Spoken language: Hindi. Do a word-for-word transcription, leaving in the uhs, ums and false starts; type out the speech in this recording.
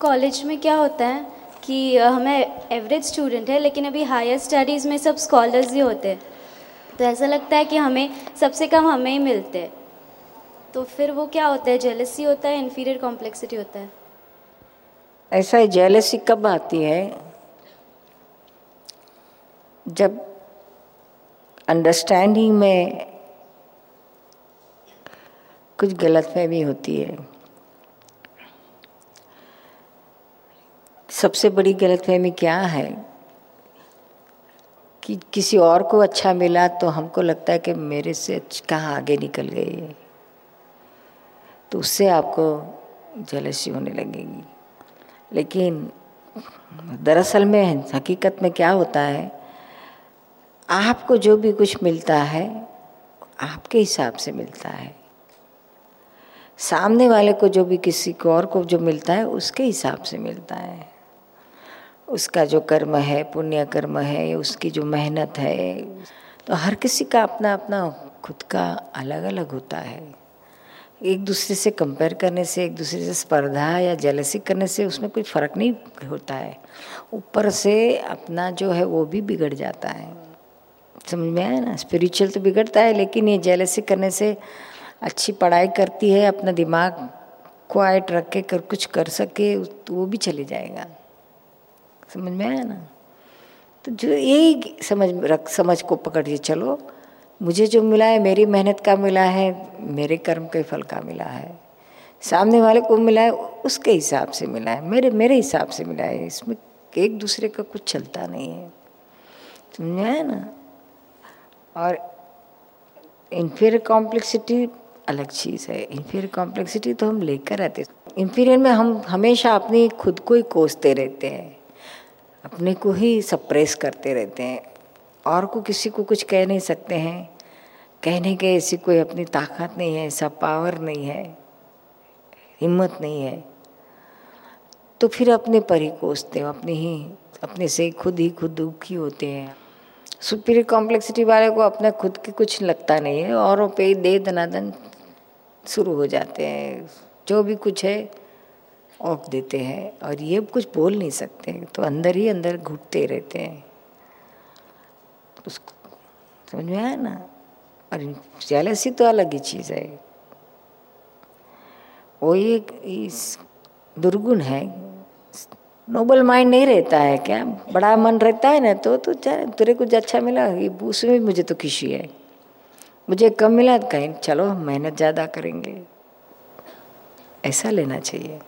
कॉलेज में क्या होता है कि हमें एवरेज स्टूडेंट है लेकिन अभी हायर स्टडीज़ में सब स्कॉलर्स ही होते हैं, तो ऐसा लगता है कि हमें सबसे कम हमें ही मिलते हैं। तो फिर वो क्या होता है, जेलसी होता है, इन्फीरियर कॉम्प्लेक्सिटी होता है? ऐसा है, जेलसी कब आती है, जब अंडरस्टैंडिंग में कुछ गलतफहमी होती है। सबसे बड़ी गलतफहमी क्या है कि किसी और को अच्छा मिला तो हमको लगता है कि मेरे से कहाँ आगे निकल गई है, तो उससे आपको जेलसी होने लगेगी। लेकिन दरअसल में हकीकत में क्या होता है, आपको जो भी कुछ मिलता है आपके हिसाब से मिलता है, सामने वाले को जो भी किसी को और को जो मिलता है उसके हिसाब से मिलता है। उसका जो कर्म है, पुण्य कर्म है, उसकी जो मेहनत है, तो हर किसी का अपना अपना खुद का अलग अलग होता है। एक दूसरे से कंपेयर करने से, एक दूसरे से स्पर्धा या जेलसी करने से उसमें कोई फ़र्क नहीं होता है, ऊपर से अपना जो है वो भी बिगड़ जाता है। समझ में आया ना, स्पिरिचुअल तो बिगड़ता है, लेकिन ये जेलसी करने से अच्छी पढ़ाई करती है, अपना दिमाग क्वाइट रख के कर कुछ कर सके तो वो भी चले जाएगा। समझ में आया ना, तो जो एक समझ रख समझ को पकड़िए, चलो मुझे जो मिला है मेरी मेहनत का मिला है, मेरे कर्म के फल का मिला है, सामने वाले को मिला है उसके हिसाब से मिला है, मेरे मेरे हिसाब से मिला है, इसमें एक दूसरे का कुछ चलता नहीं है। समझ आया ना, और इन्फीरियर कॉम्प्लेक्सिटी अलग चीज़ है। इन्फीरियर कॉम्प्लेक्सिटी तो हम लेकर रहते हैं, इन्फीरियर में हम हमेशा अपनी खुद को ही कोसते रहते हैं, अपने को ही सप्रेस करते रहते हैं, और को किसी को कुछ कह नहीं सकते हैं, कहने के ऐसी कोई अपनी ताकत नहीं है, ऐसा पावर नहीं है, हिम्मत नहीं है, तो फिर अपने पर ही कोसते हो, अपने ही अपने से खुद ही खुद दुखी होते हैं। सुपीरियर कॉम्प्लेक्सिटी वाले को अपने खुद के कुछ लगता नहीं है, औरों पे ही दे दनादन शुरू हो जाते हैं, जो भी कुछ है ओक देते हैं, और ये कुछ बोल नहीं सकते, तो अंदर ही अंदर घुटते रहते हैं। उसको समझ में आया ना, और जेलसी तो अलग ही चीज़ है, वो एक दुर्गुण है। नोबल माइंड नहीं रहता है, क्या बड़ा मन रहता है ना, तो तो चाहे तुझे कुछ अच्छा मिला उसमें मुझे तो खुशी है, मुझे कम मिला तो कहीं चलो मेहनत ज़्यादा करेंगे, ऐसा लेना चाहिए।